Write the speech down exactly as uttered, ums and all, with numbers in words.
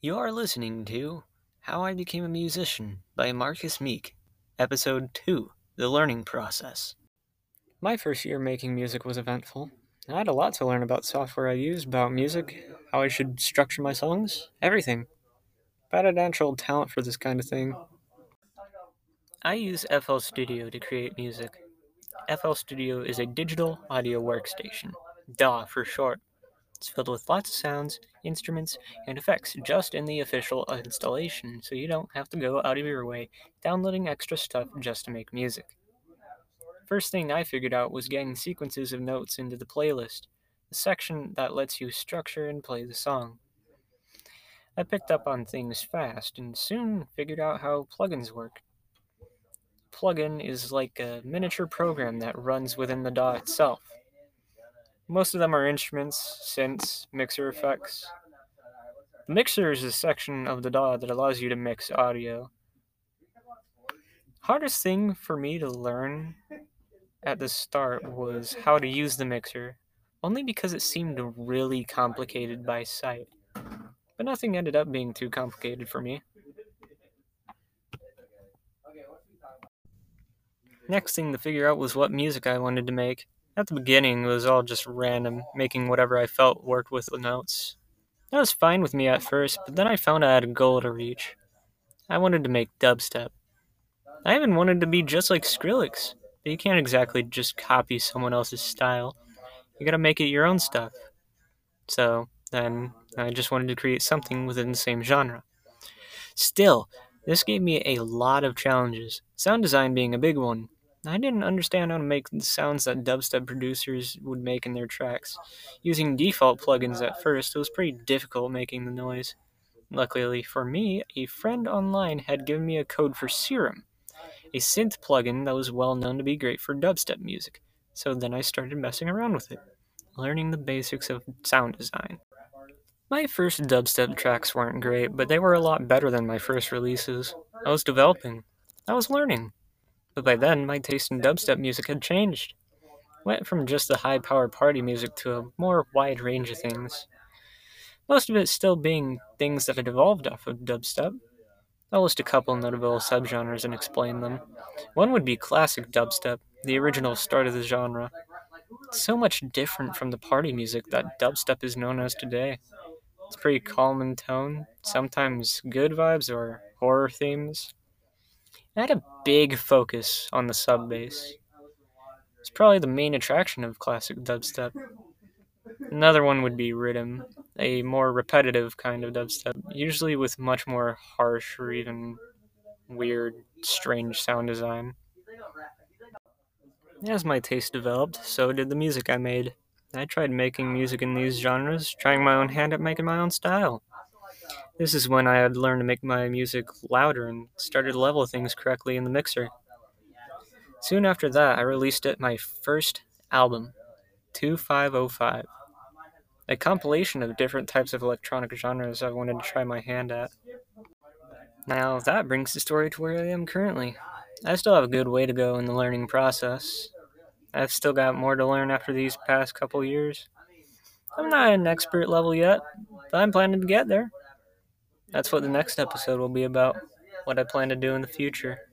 You are listening to How I Became a Musician by Marcus Meek, Episode two, The Learning Process. My first year making music was eventful. I had a lot to learn about software I used, about music, how I should structure my songs, everything. But I had a natural talent for this kind of thing. I use F L Studio to create music. F L Studio is a digital audio workstation, D A W for short. It's filled with lots of sounds, instruments, and effects just in the official installation, so you don't have to go out of your way downloading extra stuff just to make music. First thing I figured out was getting sequences of notes into the playlist, the section that lets you structure and play the song. I picked up on things fast and soon figured out how plugins work. A plugin is like a miniature program that runs within the D A W itself. Most of them are instruments, synths, mixer effects. The mixer is a section of the D A W that allows you to mix audio. Hardest thing for me to learn at the start was how to use the mixer, only because it seemed really complicated by sight. But nothing ended up being too complicated for me. Next thing to figure out was what music I wanted to make. At the beginning, it was all just random, making whatever I felt worked with the notes. That was fine with me at first, but then I found I had a goal to reach. I wanted to make dubstep. I even wanted to be just like Skrillex, but you can't exactly just copy someone else's style. You gotta make it your own stuff. So then I just wanted to create something within the same genre. Still, this gave me a lot of challenges, sound design being a big one. I didn't understand how to make the sounds that dubstep producers would make in their tracks. Using default plugins at first, it was pretty difficult making the noise. Luckily for me, a friend online had given me a code for Serum, a synth plugin that was well known to be great for dubstep music. So then I started messing around with it, learning the basics of sound design. My first dubstep tracks weren't great, but they were a lot better than my first releases. I was developing. I was learning. But by then, my taste in dubstep music had changed. Went from just the high-powered party music to a more wide range of things. Most of it still being things that had evolved off of dubstep. I'll list a couple notable subgenres and explain them. One would be classic dubstep, the original start of the genre. It's so much different from the party music that dubstep is known as today. It's pretty calm in tone, sometimes good vibes or horror themes. I had a big focus on the sub-bass. It's probably the main attraction of classic dubstep. Another one would be rhythm, a more repetitive kind of dubstep, usually with much more harsh or even weird, strange sound design. As my taste developed, so did the music I made. I tried making music in these genres, trying my own hand at making my own style. This is when I had learned to make my music louder and started to level things correctly in the mixer. Soon after that, I released it my first album, twenty-five oh five, a compilation of different types of electronic genres I wanted to try my hand at. Now that brings the story to where I am currently. I still have a good way to go in the learning process. I've still got more to learn after these past couple years. I'm not at an expert level yet, but I'm planning to get there. That's what the next episode will be about, what I plan to do in the future.